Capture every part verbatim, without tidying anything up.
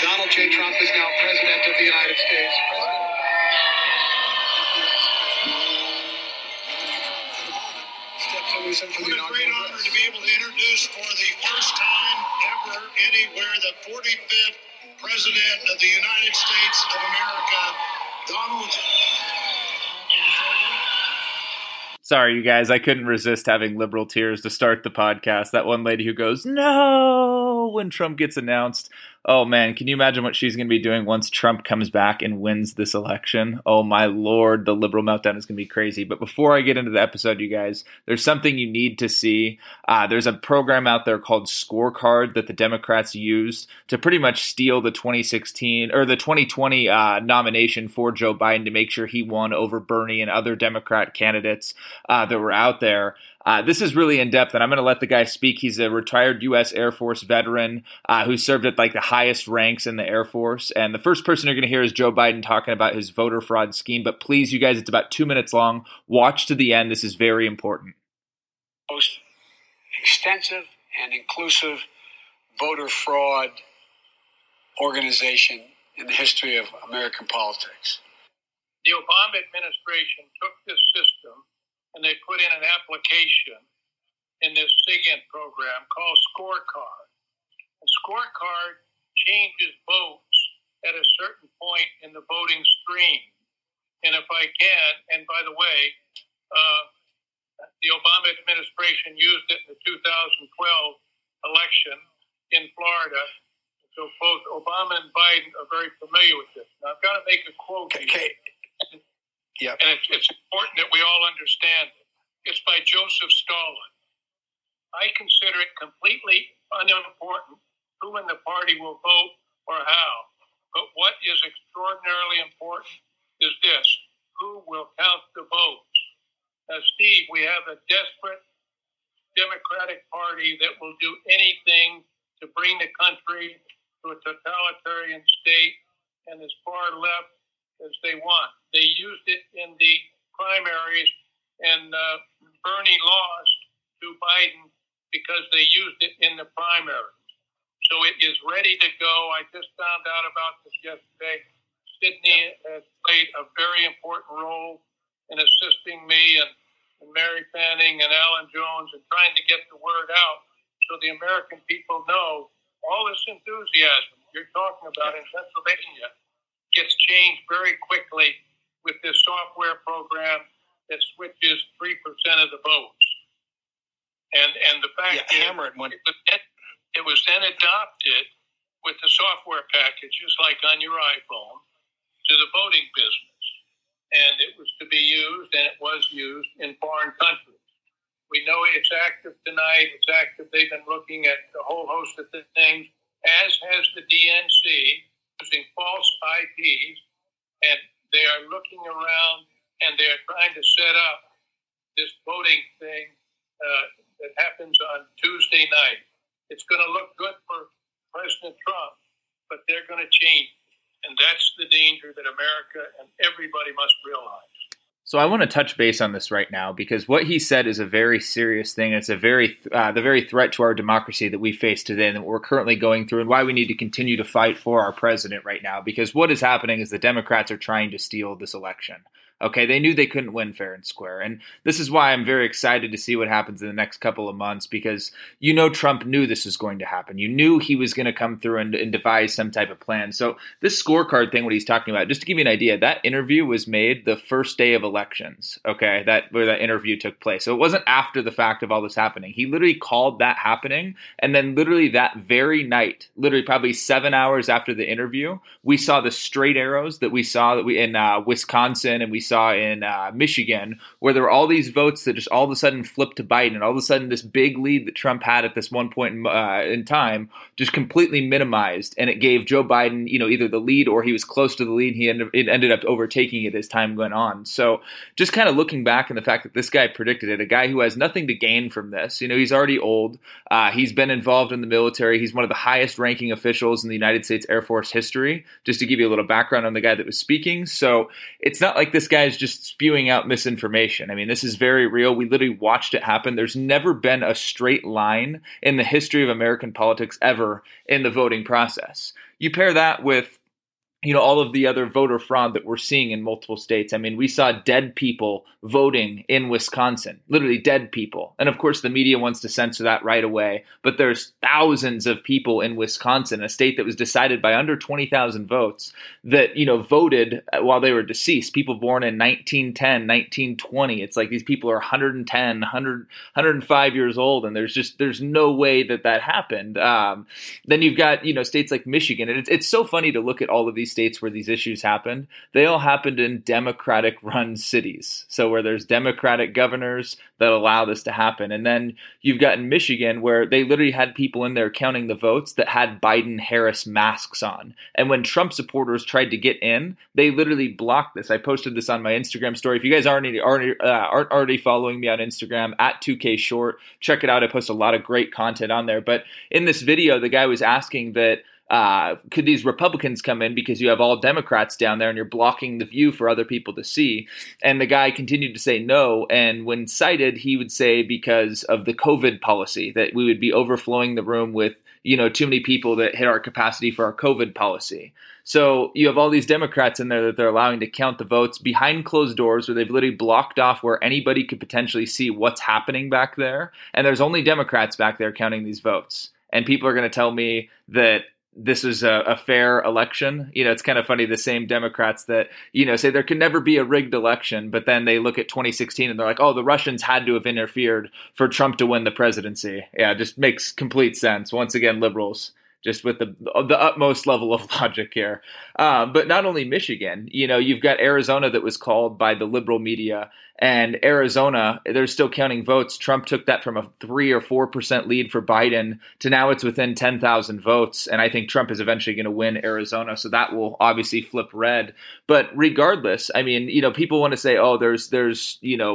Donald J. Trump is now president of the United States. President... What a great honor to be able to introduce for the first time ever anywhere the forty-fifth president of the United States of America, Donald J. Sorry, you guys, I couldn't resist having liberal tears to start the podcast. That one lady who goes, no, when Trump gets announced. Oh, man, can you imagine what she's going to be doing once Trump comes back and wins this election? Oh, my Lord, the liberal meltdown is going to be crazy. But before I get into the episode, you guys, there's something you need to see. Uh, there's a program out there called Scorecard that the Democrats used to pretty much steal the twenty sixteen or the twenty twenty uh, nomination for Joe Biden to make sure he won over Bernie and other Democrat candidates uh, that were out there. Uh, this is really in-depth, and I'm going to let the guy speak. He's a retired U S Air Force veteran uh, who served at like the highest ranks in the Air Force. And the first person you're going to hear is Joe Biden talking about his voter fraud scheme. But please, you guys, it's about two minutes long. Watch to the end. This is very important. Most extensive and inclusive voter fraud organization in the history of American politics. The Obama administration took this system and they put in an application in this SIGINT program called Scorecard. And Scorecard changes votes at a certain point in the voting stream. And if I can, and by the way, uh, the Obama administration used it in the two thousand twelve election in Florida. So both Obama and Biden are very familiar with this. Now, I've got to make a quote okay. here. Yep. And it's, it's important that we all understand it. It's by Joseph Stalin. I consider it completely unimportant who in the party will vote or how. But what is extraordinarily important is this. Who will count the votes? Now, Steve, we have a desperate Democratic Party that will do anything to bring the country to a totalitarian state and as far left as they want. They used it in the primaries, and uh, Bernie lost to Biden because they used it in the primaries. So it is ready to go. I just found out about this yesterday. Sydney yeah. has played a very important role in assisting me and, and Mary Fanning and Alan Jones in trying to get the word out so the American people know all this enthusiasm you're talking about in Pennsylvania gets changed very quickly with this software program that switches three percent of the votes, and and the fact yeah, is, when it, it was then adopted with the software packages, like on your iPhone, to the voting business, and it was to be used, and it was used in foreign countries. We know it's active tonight. It's active. They've been looking at a whole host of things, as has the D N C. Using false I Ds, and they are looking around and they are trying to set up this voting thing uh, that happens on Tuesday night. It's going to look good for President Trump, but they're going to change it. And that's the danger that America and everybody must realize. So I want to touch base on this right now because what he said is a very serious thing. It's a very uh, the very threat to our democracy that we face today and that we're currently going through and why we need to continue to fight for our president right now because what is happening is the Democrats are trying to steal this election. Okay, they knew they couldn't win fair and square. And this is why I'm very excited to see what happens in the next couple of months because you know Trump knew this was going to happen. You knew he was going to come through and, and devise some type of plan. So this Scorecard thing, what he's talking about, just to give you an idea, that interview was made the first day of elections, okay, that where that interview took place. So it wasn't after the fact of all this happening. He literally called that happening. And then literally that very night, literally probably seven hours after the interview, we saw the straight arrows that we saw that we in uh, Wisconsin and we saw in uh, Michigan, where there were all these votes that just all of a sudden flipped to Biden. And all of a sudden, this big lead that Trump had at this one point in, uh, in time just completely minimized. And it gave Joe Biden, you know, either the lead or he was close to the lead. He ended, it ended up overtaking it as time went on. So just kind of looking back and the fact that this guy predicted it, a guy who has nothing to gain from this. You know, he's already old. Uh, he's been involved in the military. He's one of the highest ranking officials in the United States Air Force history, just to give you a little background on the guy that was speaking. So it's not like this guy guy is just spewing out misinformation. I mean, this is very real. We literally watched it happen. There's never been a straight line in the history of American politics ever in the voting process. You pair that with, you know, all of the other voter fraud that we're seeing in multiple states. I mean, we saw dead people voting in Wisconsin, literally dead people. And of course, the media wants to censor that right away. But there's thousands of people in Wisconsin, a state that was decided by under twenty thousand votes that, you know, voted while they were deceased. People born in nineteen ten, nineteen twenty. It's like these people are one hundred ten, one hundred, one hundred five years old. And there's just there's no way that that happened. Um, then you've got, you know, states like Michigan. And it's, it's so funny to look at all of these states where these issues happened. They all happened in Democratic run cities. So where there's Democratic governors that allow this to happen. And then you've got in Michigan where they literally had people in there counting the votes that had Biden-Harris masks on. And when Trump supporters tried to get in, they literally blocked this. I posted this on my Instagram story. If you guys aren't already, uh, aren't already following me on Instagram at two K Short, check it out. I post a lot of great content on there. But in this video, the guy was asking that, Uh, could these Republicans come in because you have all Democrats down there and you're blocking the view for other people to see? And the guy continued to say no. And when cited, he would say because of the COVID policy, that we would be overflowing the room with, you know, too many people that hit our capacity for our COVID policy. So you have all these Democrats in there that they're allowing to count the votes behind closed doors, where they've literally blocked off where anybody could potentially see what's happening back there. And there's only Democrats back there counting these votes. And people are going to tell me that this is a, a fair election. You know, it's kind of funny, the same Democrats that, you know, say there can never be a rigged election, but then they look at twenty sixteen and they're like, oh, the Russians had to have interfered for Trump to win the presidency. Yeah, it just makes complete sense. Once again, liberals, just with the the utmost level of logic here. Uh, but not only Michigan, you know, you've got Arizona that was called by the liberal media, and Arizona, they're still counting votes. Trump took that from a three or four percent lead for Biden to now it's within ten thousand votes. And I think Trump is eventually going to win Arizona. So that will obviously flip red. But regardless, I mean, you know, people want to say, oh, there's there's, you know,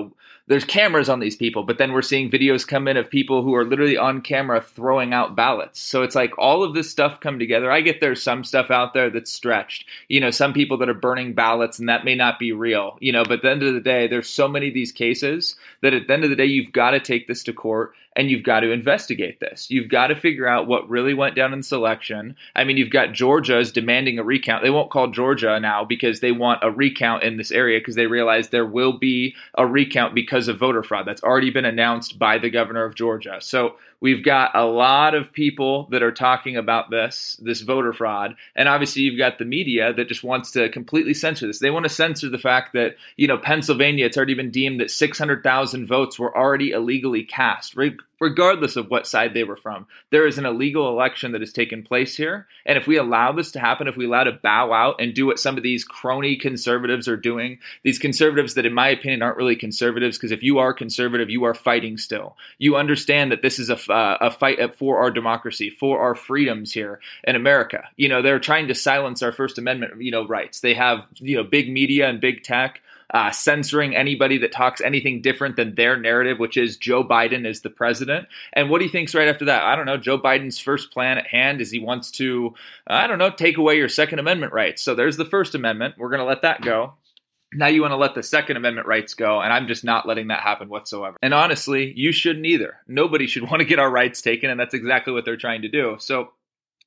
there's cameras on these people. But then we're seeing videos come in of people who are literally on camera throwing out ballots. So it's like all of this stuff come together. I get there's some stuff out there that's stretched, you know, some people that are burning ballots, and that may not be real, you know, but at the end of the day, there's so many of these cases that at the end of the day, you've got to take this to court and you've got to investigate this. You've got to figure out what really went down in this election. I mean, you've got Georgia's demanding a recount. They won't call Georgia now because they want a recount in this area because they realize there will be a recount because of voter fraud. That's already been announced by the governor of Georgia. So we've got a lot of people that are talking about this, this voter fraud. And obviously you've got the media that just wants to completely censor this. They want to censor the fact that, you know, Pennsylvania, it's already been deemed that six hundred thousand votes were already illegally cast, right? Regardless of what side they were from, there is an illegal election that has taken place here. And if we allow this to happen, if we allow to bow out and do what some of these crony conservatives are doing, these conservatives that, in my opinion, aren't really conservatives, because if you are conservative, you are fighting still. You understand that this is a, uh, a fight for our democracy, for our freedoms here in America. You know, they're trying to silence our First Amendment, you know, rights. They have, you know, big media and big tech Uh, censoring anybody that talks anything different than their narrative, which is Joe Biden is the president. And what he thinks right after that, I don't know, Joe Biden's first plan at hand is he wants to, I don't know, take away your Second Amendment rights. So there's the First Amendment. We're going to let that go. Now you want to let the Second Amendment rights go, and I'm just not letting that happen whatsoever. And honestly, you shouldn't either. Nobody should want to get our rights taken, and that's exactly what they're trying to do. So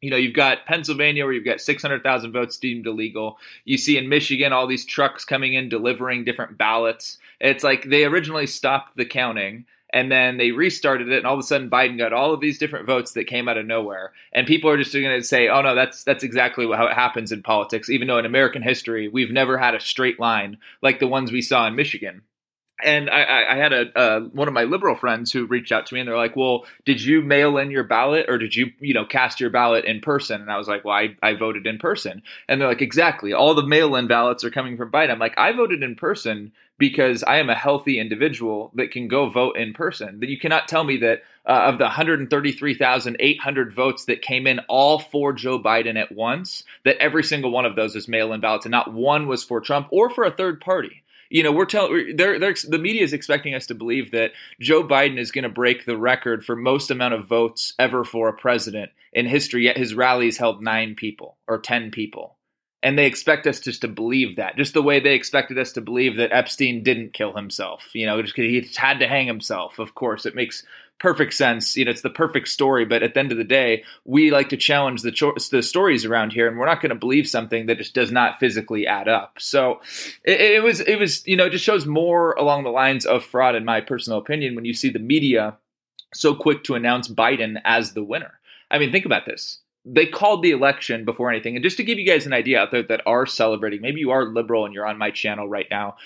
you know, you've got Pennsylvania where you've got six hundred thousand votes deemed illegal. You see in Michigan all these trucks coming in delivering different ballots. It's like they originally stopped the counting and then they restarted it, and all of a sudden Biden got all of these different votes that came out of nowhere. And people are just going to say, oh, no, that's that's exactly how it happens in politics, even though in American history we've never had a straight line like the ones we saw in Michigan. And I, I had a uh, one of my liberal friends who reached out to me, and they're like, well, did you mail in your ballot, or did you, you know, cast your ballot in person? And I was like, well, I, I voted in person. And they're like, exactly. All the mail-in ballots are coming from Biden. I'm like, I voted in person because I am a healthy individual that can go vote in person. That you cannot tell me that uh, of the one hundred thirty-three thousand eight hundred votes that came in all for Joe Biden at once, that every single one of those is mail-in ballots and not one was for Trump or for a third party. You know, we're telling they're, they're, the media is expecting us to believe that Joe Biden is going to break the record for most amount of votes ever for a president in history, yet his rallies held nine people or ten people. And they expect us just to believe that, just the way they expected us to believe that Epstein didn't kill himself, you know, just because he had to hang himself. Of course, it makes perfect sense. You know, it's the perfect story. But at the end of the day, we like to challenge the, cho- the stories around here, and we're not going to believe something that just does not physically add up. So it, it was, it was, you know, it just shows more along the lines of fraud, in my personal opinion, when you see the media so quick to announce Biden as the winner. I mean, think about this. They called the election before anything. And just to give you guys an idea out there that are celebrating, maybe you are liberal and you're on my channel right now,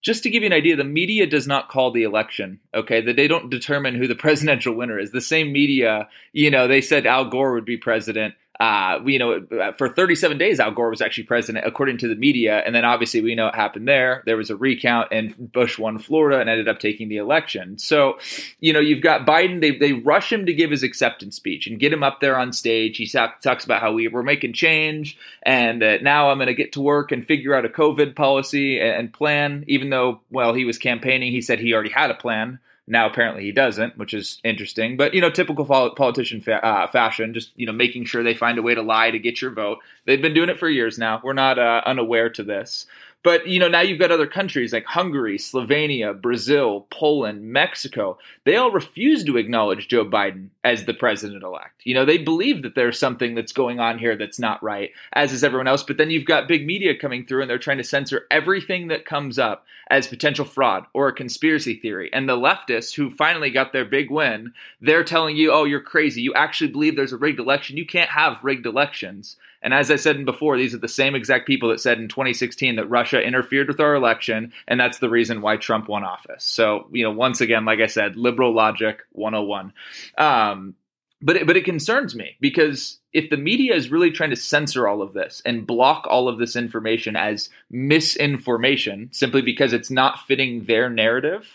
just to give you an idea, the media does not call the election, okay? That they don't determine who the presidential winner is. The same media, you know, they said Al Gore would be president. Uh, you know, for thirty-seven days, Al Gore was actually president, according to the media. And then obviously we know what happened there. There was a recount and Bush won Florida and ended up taking the election. So, you know, you've got Biden. They they rush him to give his acceptance speech and get him up there on stage. He talks about how we, we're making change and uh, now I'm going to get to work and figure out a COVID policy and, and plan, even though, well, he was campaigning. He said he already had a plan. Now, apparently he doesn't, which is interesting. But, you know, typical politician fa- uh, fashion, just, you know, making sure they find a way to lie to get your vote. They've been doing it for years now. We're not uh, unaware to this. But, you know, now you've got other countries like Hungary, Slovenia, Brazil, Poland, Mexico. They all refuse to acknowledge Joe Biden as the president-elect. You know, they believe that there's something that's going on here that's not right, as is everyone else. But then you've got big media coming through and they're trying to censor everything that comes up as potential fraud or a conspiracy theory. And the leftists who finally got their big win, they're telling you, oh, you're crazy. You actually believe there's a rigged election. You can't have rigged elections. And as I said before, these are the same exact people that said in twenty sixteen that Russia interfered with our election, and that's the reason why Trump won office. So, you know, once again, like I said, liberal logic one oh one. Um, but it, but it concerns me because if the media is really trying to censor all of this and block all of this information as misinformation simply because it's not fitting their narrative,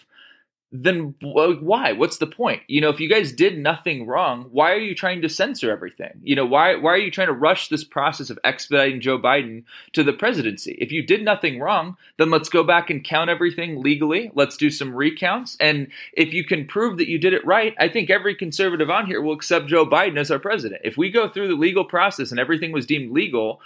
then why? What's the point? You know, if you guys did nothing wrong, why are you trying to censor everything? You know, why why are you trying to rush this process of expediting Joe Biden to the presidency? If you did nothing wrong, then let's go back and count everything legally. Let's do some recounts. And if you can prove that you did it right, I think every conservative on here will accept Joe Biden as our president. If we go through the legal process and everything was deemed legal,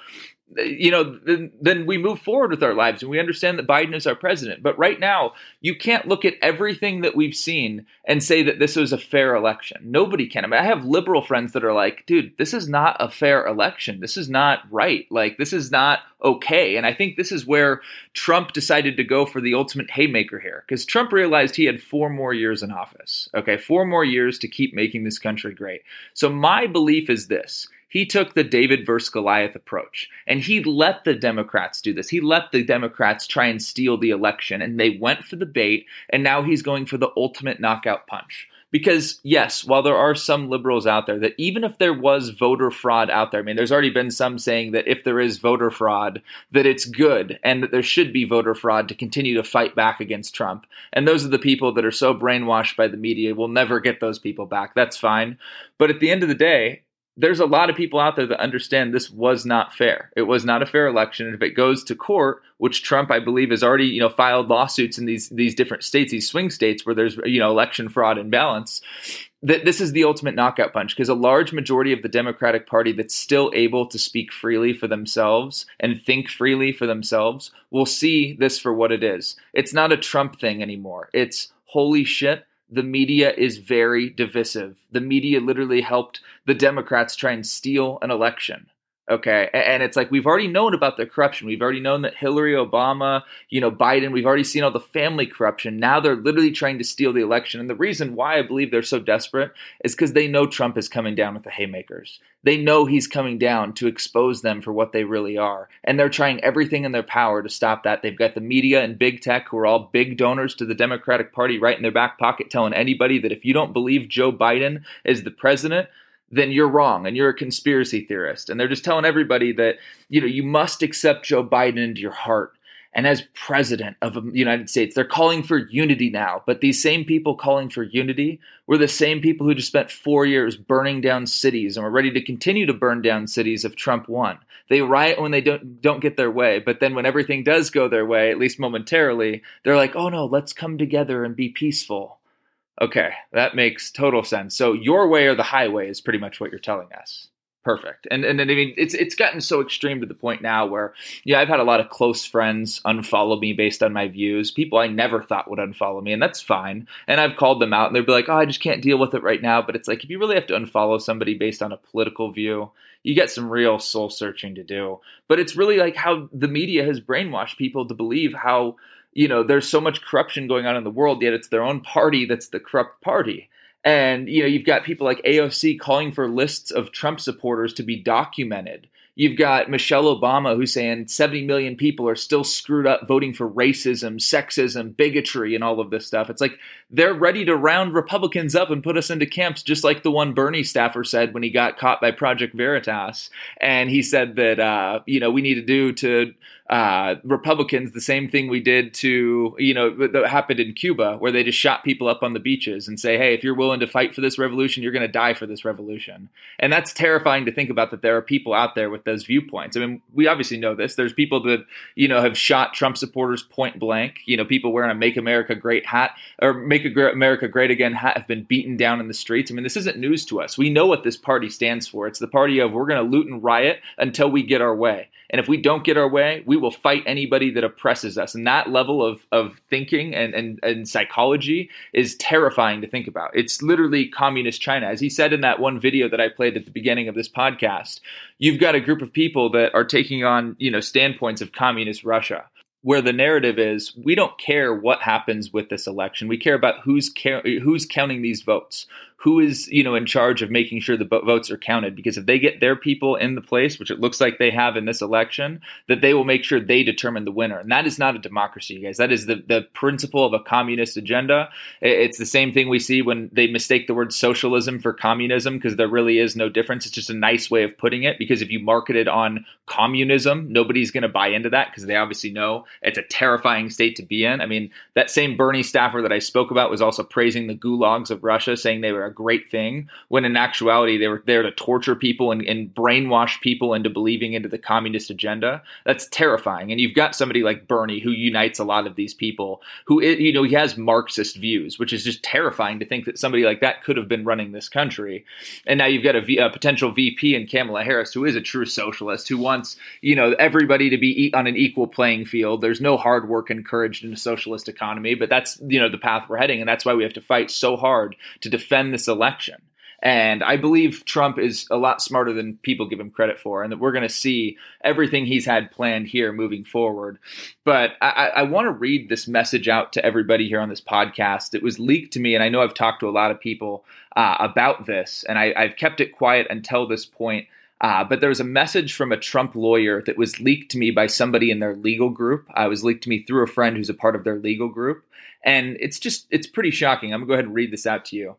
you know, then, then we move forward with our lives and we understand that Biden is our president. But right now, you can't look at everything that we've seen and say that this was a fair election. Nobody can. I mean, I have liberal friends that are like, dude, this is not a fair election. This is not right. Like, this is not okay. And I think this is where Trump decided to go for the ultimate haymaker here, because Trump realized he had four more years in office. Okay, four more years to keep making this country great. So my belief is this. He took the David versus Goliath approach, and he let the Democrats do this. He let the Democrats try and steal the election, and they went for the bait, and now he's going for the ultimate knockout punch. Because, yes, while there are some liberals out there that even if there was voter fraud out there, I mean, there's already been some saying that if there is voter fraud, that it's good and that there should be voter fraud to continue to fight back against Trump. And those are the people that are so brainwashed by the media. We'll never get those people back. That's fine. But at the end of the day, there's a lot of people out there that understand this was not fair. It was not a fair election. And if it goes to court, which Trump, I believe, has already, you know, filed lawsuits in these these different states, these swing states where there's, you know, election fraud and balance, that this is the ultimate knockout punch, because a large majority of the Democratic Party that's still able to speak freely for themselves and think freely for themselves will see this for what it is. It's not a Trump thing anymore. It's holy shit. The media is very divisive. The media literally helped the Democrats try and steal an election. Okay. And it's like, we've already known about the corruption. We've already known that Hillary, Obama, you know, Biden, we've already seen all the family corruption. Now they're literally trying to steal the election. And the reason why I believe they're so desperate is because they know Trump is coming down with the haymakers. They know he's coming down to expose them for what they really are. And they're trying everything in their power to stop that. They've got the media and big tech, who are all big donors to the Democratic Party, right in their back pocket, telling anybody that if you don't believe Joe Biden is the president, then you're wrong and you're a conspiracy theorist. And they're just telling everybody that, you know, you must accept Joe Biden into your heart. And as president of the United States, they're calling for unity now. But these same people calling for unity were the same people who just spent four years burning down cities and were ready to continue to burn down cities if Trump won. They riot when they don't don't get their way. But then when everything does go their way, at least momentarily, they're like, oh, no, let's come together and be peaceful. Okay, that makes total sense. So your way or the highway is pretty much what you're telling us. Perfect. And and I mean, it's it's gotten so extreme to the point now where, yeah, I've had a lot of close friends unfollow me based on my views, people I never thought would unfollow me, and that's fine. And I've called them out and they'd be like, oh, I just can't deal with it right now. But it's like, if you really have to unfollow somebody based on a political view, you get some real soul searching to do. But it's really like how the media has brainwashed people to believe how, you know, there's so much corruption going on in the world, yet it's their own party that's the corrupt party. And, you know, you've got people like A O C calling for lists of Trump supporters to be documented. You've got Michelle Obama who's saying seventy million people are still screwed up voting for racism, sexism, bigotry, and all of this stuff. It's like they're ready to round Republicans up and put us into camps, just like the one Bernie staffer said when he got caught by Project Veritas. And he said that, uh, you know, we need to do to uh, Republicans the same thing we did to, you know, that happened in Cuba, where they just shot people up on the beaches and say, hey, if you're willing to fight for this revolution, you're going to die for this revolution. And that's terrifying to think about, that there are people out there with those viewpoints. I mean, we obviously know this. There's people that, you know, have shot Trump supporters point blank. You know, people wearing a Make America Great hat or Make America Great Again hat have been beaten down in the streets. I mean, this isn't news to us. We know what this party stands for. It's the party of we're going to loot and riot until we get our way. And if we don't get our way, we will fight anybody that oppresses us. And that level of of thinking and, and, and psychology is terrifying to think about. It's literally communist China. As he said in that one video that I played at the beginning of this podcast, you've got a group of people that are taking on, you know, standpoints of communist Russia, where the narrative is, we don't care what happens with this election. We care about who's ca- who's counting these votes, who is, you know, in charge of making sure the bo- votes are counted. Because if they get their people in the place, which it looks like they have in this election, that they will make sure they determine the winner. And that is not a democracy, you guys. That is the, the principle of a communist agenda. It's the same thing we see when they mistake the word socialism for communism, because there really is no difference. It's just a nice way of putting it, because if you marketed on communism, nobody's going to buy into that, because they obviously know it's a terrifying state to be in. I mean, that same Bernie staffer that I spoke about was also praising the gulags of Russia, saying they were a great thing, when in actuality, they were there to torture people and, and brainwash people into believing into the communist agenda. That's terrifying. And you've got somebody like Bernie, who unites a lot of these people, who, you know, he has Marxist views, which is just terrifying to think that somebody like that could have been running this country. And now you've got a, v, a potential V P in Kamala Harris, who is a true socialist, who wants, you know, everybody to be on an equal playing field. There's no hard work encouraged in a socialist economy, but that's, you know, the path we're heading. And that's why we have to fight so hard to defend this election. And I believe Trump is a lot smarter than people give him credit for, and that we're going to see everything he's had planned here moving forward. But I, I want to read this message out to everybody here on this podcast. It was leaked to me, and I know I've talked to a lot of people uh, about this, and I, I've kept it quiet until this point. Uh, but there was a message from a Trump lawyer that was leaked to me by somebody in their legal group. Uh, it was leaked to me through a friend who's a part of their legal group. And it's just, it's pretty shocking. I'm going to go ahead and read this out to you.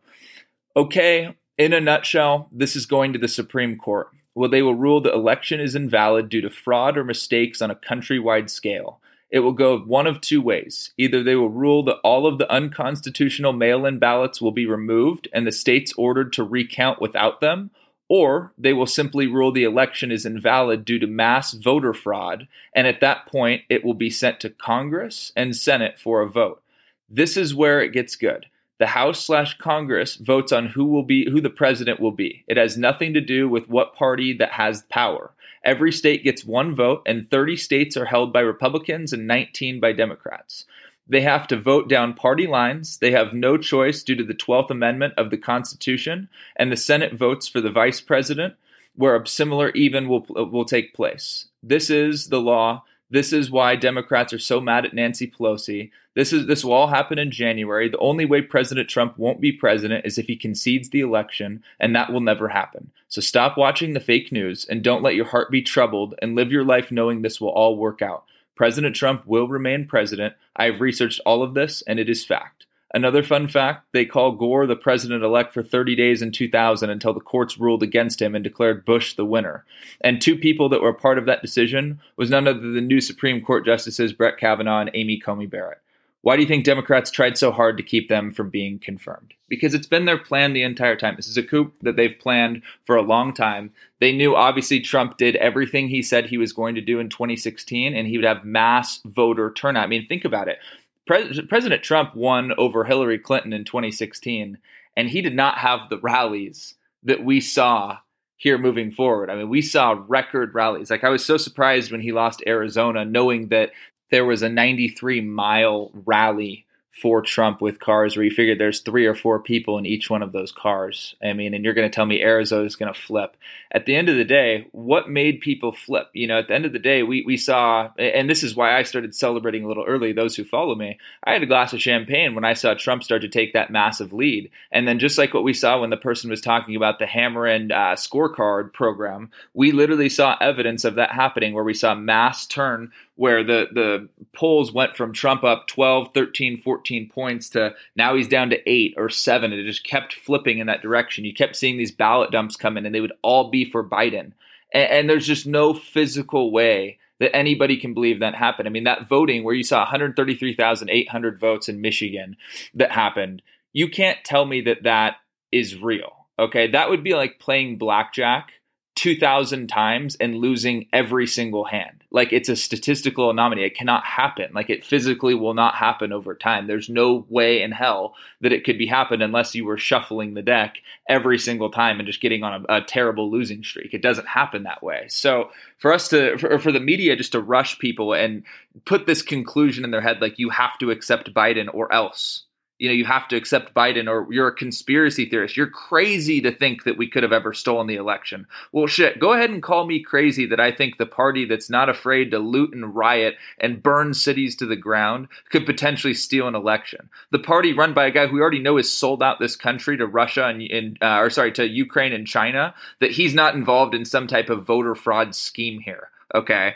Okay, in a nutshell, this is going to the Supreme Court. Well, they will rule the election is invalid due to fraud or mistakes on a countrywide scale. It will go one of two ways. Either they will rule that all of the unconstitutional mail-in ballots will be removed and the states ordered to recount without them, or they will simply rule the election is invalid due to mass voter fraud, and at that point, it will be sent to Congress and Senate for a vote. This is where it gets good. The House slash Congress votes on who will be who the president will be. It has nothing to do with what party that has power. Every state gets one vote, and thirty states are held by Republicans and nineteen by Democrats. They have to vote down party lines. They have no choice due to the twelfth Amendment of the Constitution, and the Senate votes for the vice president, where a similar even will will take place. This is the law. This is why Democrats are so mad at Nancy Pelosi. This is this will all happen in January. The only way President Trump won't be president is if he concedes the election, and that will never happen. So stop watching the fake news and don't let your heart be troubled, and live your life knowing this will all work out. President Trump will remain president. I have researched all of this, and it is fact. Another fun fact, they call Gore the president-elect for thirty days in two thousand until the courts ruled against him and declared Bush the winner. And two people that were a part of that decision was none other than new Supreme Court Justices Brett Kavanaugh and Amy Coney Barrett. Why do you think Democrats tried so hard to keep them from being confirmed? Because it's been their plan the entire time. This is a coup that they've planned for a long time. They knew, obviously, Trump did everything he said he was going to do in twenty sixteen, and he would have mass voter turnout. I mean, think about it. Pre- President Trump won over Hillary Clinton in twenty sixteen, and he did not have the rallies that we saw here moving forward. I mean, we saw record rallies. Like, I was so surprised when he lost Arizona, knowing that there was a ninety-three mile rally for Trump with cars where you figured there's three or four people in each one of those cars. I mean, and you're going to tell me Arizona's going to flip. At the end of the day, what made people flip? You know, at the end of the day, we we saw, and this is why I started celebrating a little early, those who follow me, I had a glass of champagne when I saw Trump start to take that massive lead. And then just like what we saw when the person was talking about the hammer and uh, scorecard program, we literally saw evidence of that happening, where we saw mass turn, where the, the polls went from Trump up twelve, thirteen, fourteen points to now he's down to eight or seven. And it just kept flipping in that direction. You kept seeing these ballot dumps come in, and they would all be for Biden. And, and there's just no physical way that anybody can believe that happened. I mean, that voting where you saw one hundred thirty-three thousand eight hundred votes in Michigan that happened, you can't tell me that that is real. Okay, that would be like playing blackjack two thousand times and losing every single hand. Like, it's a statistical anomaly. It cannot happen. Like, it physically will not happen over time. There's no way in hell that it could be happened unless you were shuffling the deck every single time and just getting on a, a terrible losing streak. It doesn't happen that way. So for us to, for, for the media just to rush people and put this conclusion in their head, like, you have to accept Biden or else. You know, you have to accept Biden or you're a conspiracy theorist. You're crazy to think that we could have ever stolen the election. Well, shit, go ahead and call me crazy that I think the party that's not afraid to loot and riot and burn cities to the ground could potentially steal an election. The party run by a guy who we already know has sold out this country to Russia and, and uh, or sorry, to Ukraine and China, that he's not involved in some type of voter fraud scheme here. Okay.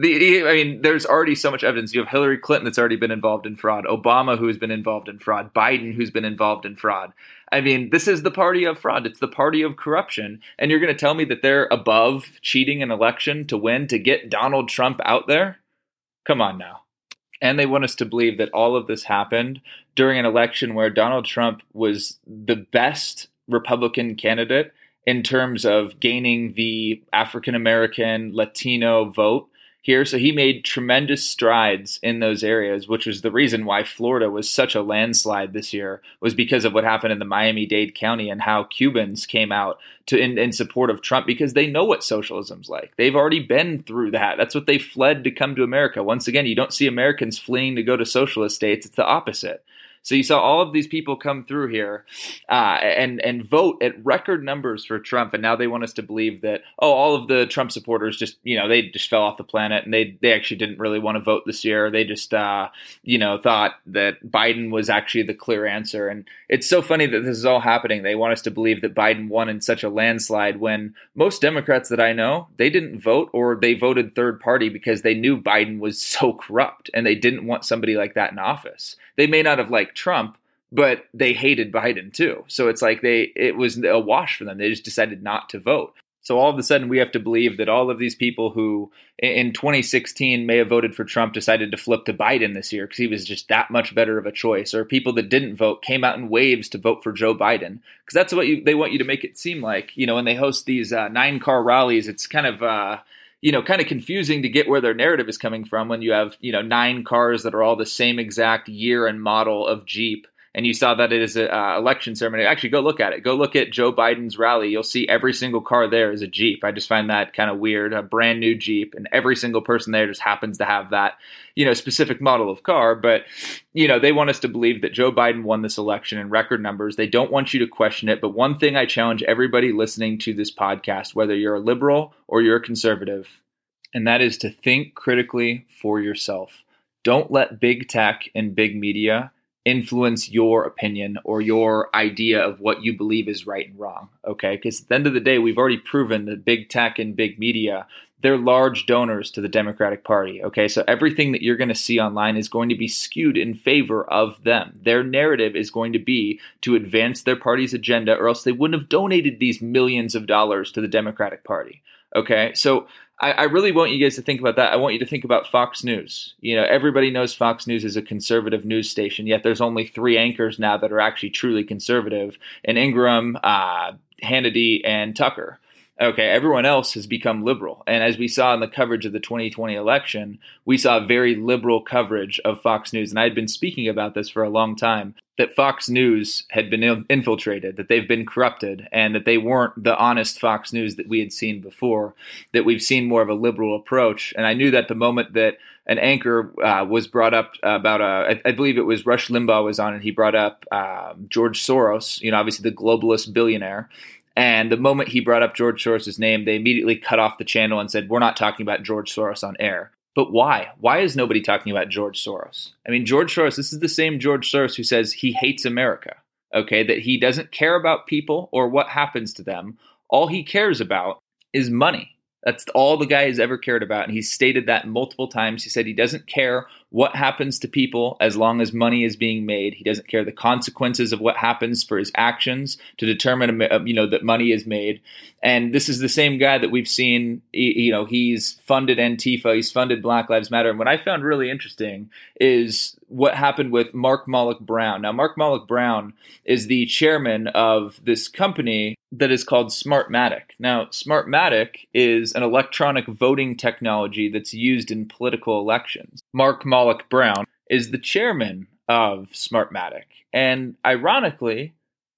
The, I mean, there's already so much evidence. You have Hillary Clinton that's already been involved in fraud, Obama who has been involved in fraud, Biden who's been involved in fraud. I mean, this is the party of fraud. It's the party of corruption. And you're going to tell me that they're above cheating an election to win, to get Donald Trump out there? Come on now. And they want us to believe that all of this happened during an election where Donald Trump was the best Republican candidate in terms of gaining the African-American, Latino vote here. So he made tremendous strides in those areas, which was the reason why Florida was such a landslide this year, was because of what happened in the Miami-Dade County and how Cubans came out to in, in support of Trump, because they know what socialism's like. They've already been through that. That's what they fled to come to America. Once again, you don't see Americans fleeing to go to socialist states. It's the opposite. So you saw all of these people come through here uh, and, and vote at record numbers for Trump. And now they want us to believe that, oh, all of the Trump supporters just, you know, they just fell off the planet and they, they actually didn't really want to vote this year. They just, uh, you know, thought that Biden was actually the clear answer. And it's so funny that this is all happening. They want us to believe that Biden won in such a landslide when most Democrats that I know, they didn't vote or they voted third party because they knew Biden was so corrupt and they didn't want somebody like that in office. They may not have liked Trump, but they hated Biden too. So it's like they, it was a wash for them. They just decided not to vote. So all of a sudden we have to believe that all of these people who in twenty sixteen may have voted for Trump decided to flip to Biden this year because he was just that much better of a choice, or people that didn't vote came out in waves to vote for Joe Biden. Because that's what you, they want you to make it seem like, you know, when they host these uh, nine car rallies, it's kind of, uh, you know, kind of confusing to get where their narrative is coming from when you have, you know, nine cars that are all the same exact year and model of Jeep. And you saw that it is an uh, election ceremony. Actually, go look at it. Go look at Joe Biden's rally. You'll see every single car there is a Jeep. I just find that kind of weird, a brand new Jeep. And every single person there just happens to have that, you know, specific model of car. But, you know, they want us to believe that Joe Biden won this election in record numbers. They don't want you to question it. But one thing I challenge everybody listening to this podcast, whether you're a liberal or you're a conservative, and that is to think critically for yourself. Don't let big tech and big media influence your opinion or your idea of what you believe is right and wrong, okay? Because at the end of the day, we've already proven that big tech and big media, they're large donors to the Democratic Party, okay? So everything that you're going to see online is going to be skewed in favor of them. Their narrative is going to be to advance their party's agenda, or else they wouldn't have donated these millions of dollars to the Democratic Party, okay? So I, I really want you guys to think about that. I want you to think about Fox News. You know, everybody knows Fox News is a conservative news station, yet there's only three anchors now that are actually truly conservative, and Ingram, uh, Hannity, and Tucker. Okay, everyone else has become liberal. And as we saw in the coverage of the twenty twenty election, we saw very liberal coverage of Fox News. And I had been speaking about this for a long time, that Fox News had been infiltrated, that they've been corrupted, and that they weren't the honest Fox News that we had seen before, that we've seen more of a liberal approach. And I knew that the moment that an anchor uh, was brought up about, a, I, I believe it was Rush Limbaugh was on, and he brought up uh, George Soros, you know, obviously the globalist billionaire. And the moment he brought up George Soros' name, they immediately cut off the channel and said, we're not talking about George Soros on air. But why? Why is nobody talking about George Soros? I mean, George Soros, this is the same George Soros who says he hates America, okay, that he doesn't care about people or what happens to them. All he cares about is money. That's all the guy has ever cared about. And he's stated that multiple times. He said he doesn't care what happens to people as long as money is being made. He doesn't care the consequences of what happens for his actions to determine, you know, that money is made. And this is the same guy that we've seen, you know, he's funded Antifa, he's funded Black Lives Matter. And what I found really interesting is what happened with Mark Malloch Brown. Now, Mark Malloch Brown is the chairman of this company that is called Smartmatic. Now, Smartmatic is an electronic voting technology that's used in political elections. Mark Malloch Brown is the chairman of Smartmatic. And ironically,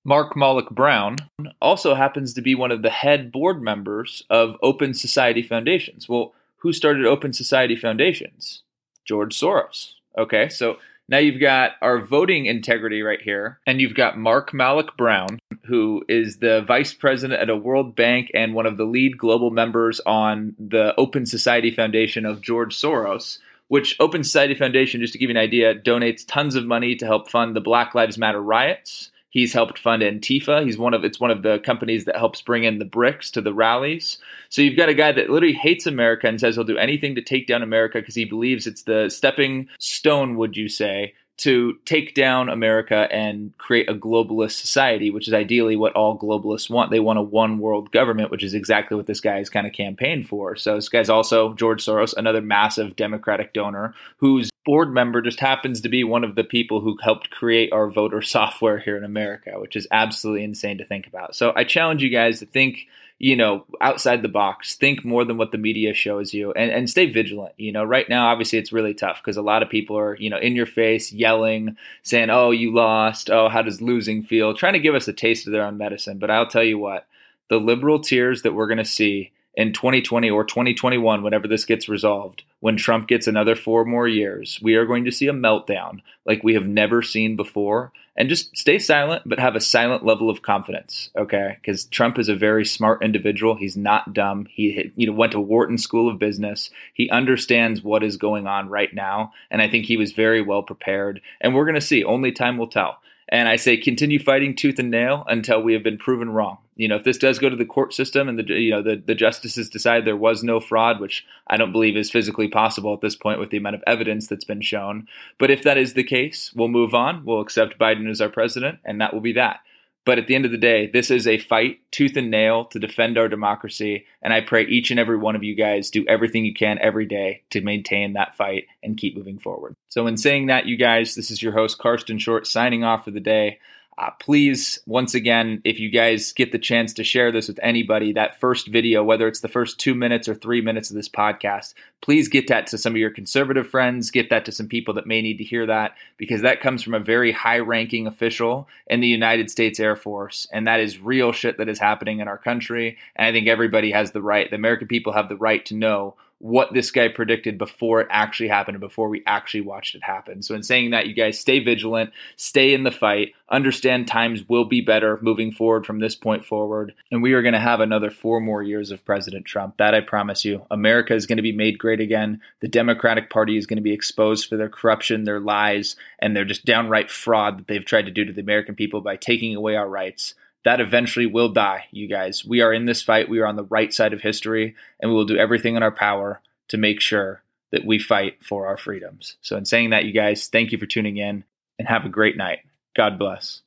Mark Malloch Brown also happens to be one of the head board members of Open Society Foundations. Well, who started Open Society Foundations? George Soros. Okay, so now you've got our voting integrity right here, and you've got Mark Malloch Brown, who is the vice president at a World Bank and one of the lead global members on the Open Society Foundation of George Soros, which Open Society Foundation, just to give you an idea, donates tons of money to help fund the Black Lives Matter riots. He's helped fund Antifa. He's one of it's one of the companies that helps bring in the bricks to the rallies. So you've got a guy that literally hates America and says he'll do anything to take down America because he believes it's the stepping stone, would you say, to take down America and create a globalist society, which is ideally what all globalists want. They want a one world government, which is exactly what this guy is kind of campaigned for. So this guy's also George Soros, another massive Democratic donor who's board member just happens to be one of the people who helped create our voter software here in America, which is absolutely insane to think about. So I challenge you guys to think, you know, outside the box, think more than what the media shows you and, and stay vigilant. You know, right now, obviously, it's really tough because a lot of people are, you know, in your face, yelling, saying, oh, you lost. Oh, how does losing feel? Trying to give us a taste of their own medicine. But I'll tell you what, the liberal tears that we're going to see in twenty twenty or twenty twenty-one, whenever this gets resolved, when Trump gets another four more years, we are going to see a meltdown like we have never seen before. And just stay silent, but have a silent level of confidence, okay? Because Trump is a very smart individual. He's not dumb. He, you know, went to Wharton School of Business. He understands what is going on right now. And I think he was very well prepared. And we're going to see. Only time will tell. And I say continue fighting tooth and nail until we have been proven wrong. You know, if this does go to the court system and the you know the, the justices decide there was no fraud, which I don't believe is physically possible at this point with the amount of evidence that's been shown. But if that is the case, we'll move on. We'll accept Biden as our president, and that will be that. But at the end of the day, this is a fight tooth and nail to defend our democracy. And I pray each and every one of you guys do everything you can every day to maintain that fight and keep moving forward. So in saying that, you guys, this is your host, Karsten Short, signing off for the day. Uh, please, once again, if you guys get the chance to share this with anybody, that first video, whether it's the first two minutes or three minutes of this podcast, please get that to some of your conservative friends, get that to some people that may need to hear that, because that comes from a very high-ranking official in the United States Air Force, and that is real shit that is happening in our country, and I think everybody has the right, the American people have the right to know what this guy predicted before it actually happened and before we actually watched it happen. So in saying that, you guys stay vigilant, stay in the fight, understand times will be better moving forward from this point forward. And we are going to have another four more years of President Trump. That I promise you. America is going to be made great again. The Democratic Party is going to be exposed for their corruption, their lies, and their just downright fraud that they've tried to do to the American people by taking away our rights. That eventually will die, you guys. We are in this fight. We are on the right side of history, and we will do everything in our power to make sure that we fight for our freedoms. So in saying that, you guys, thank you for tuning in, and have a great night. God bless.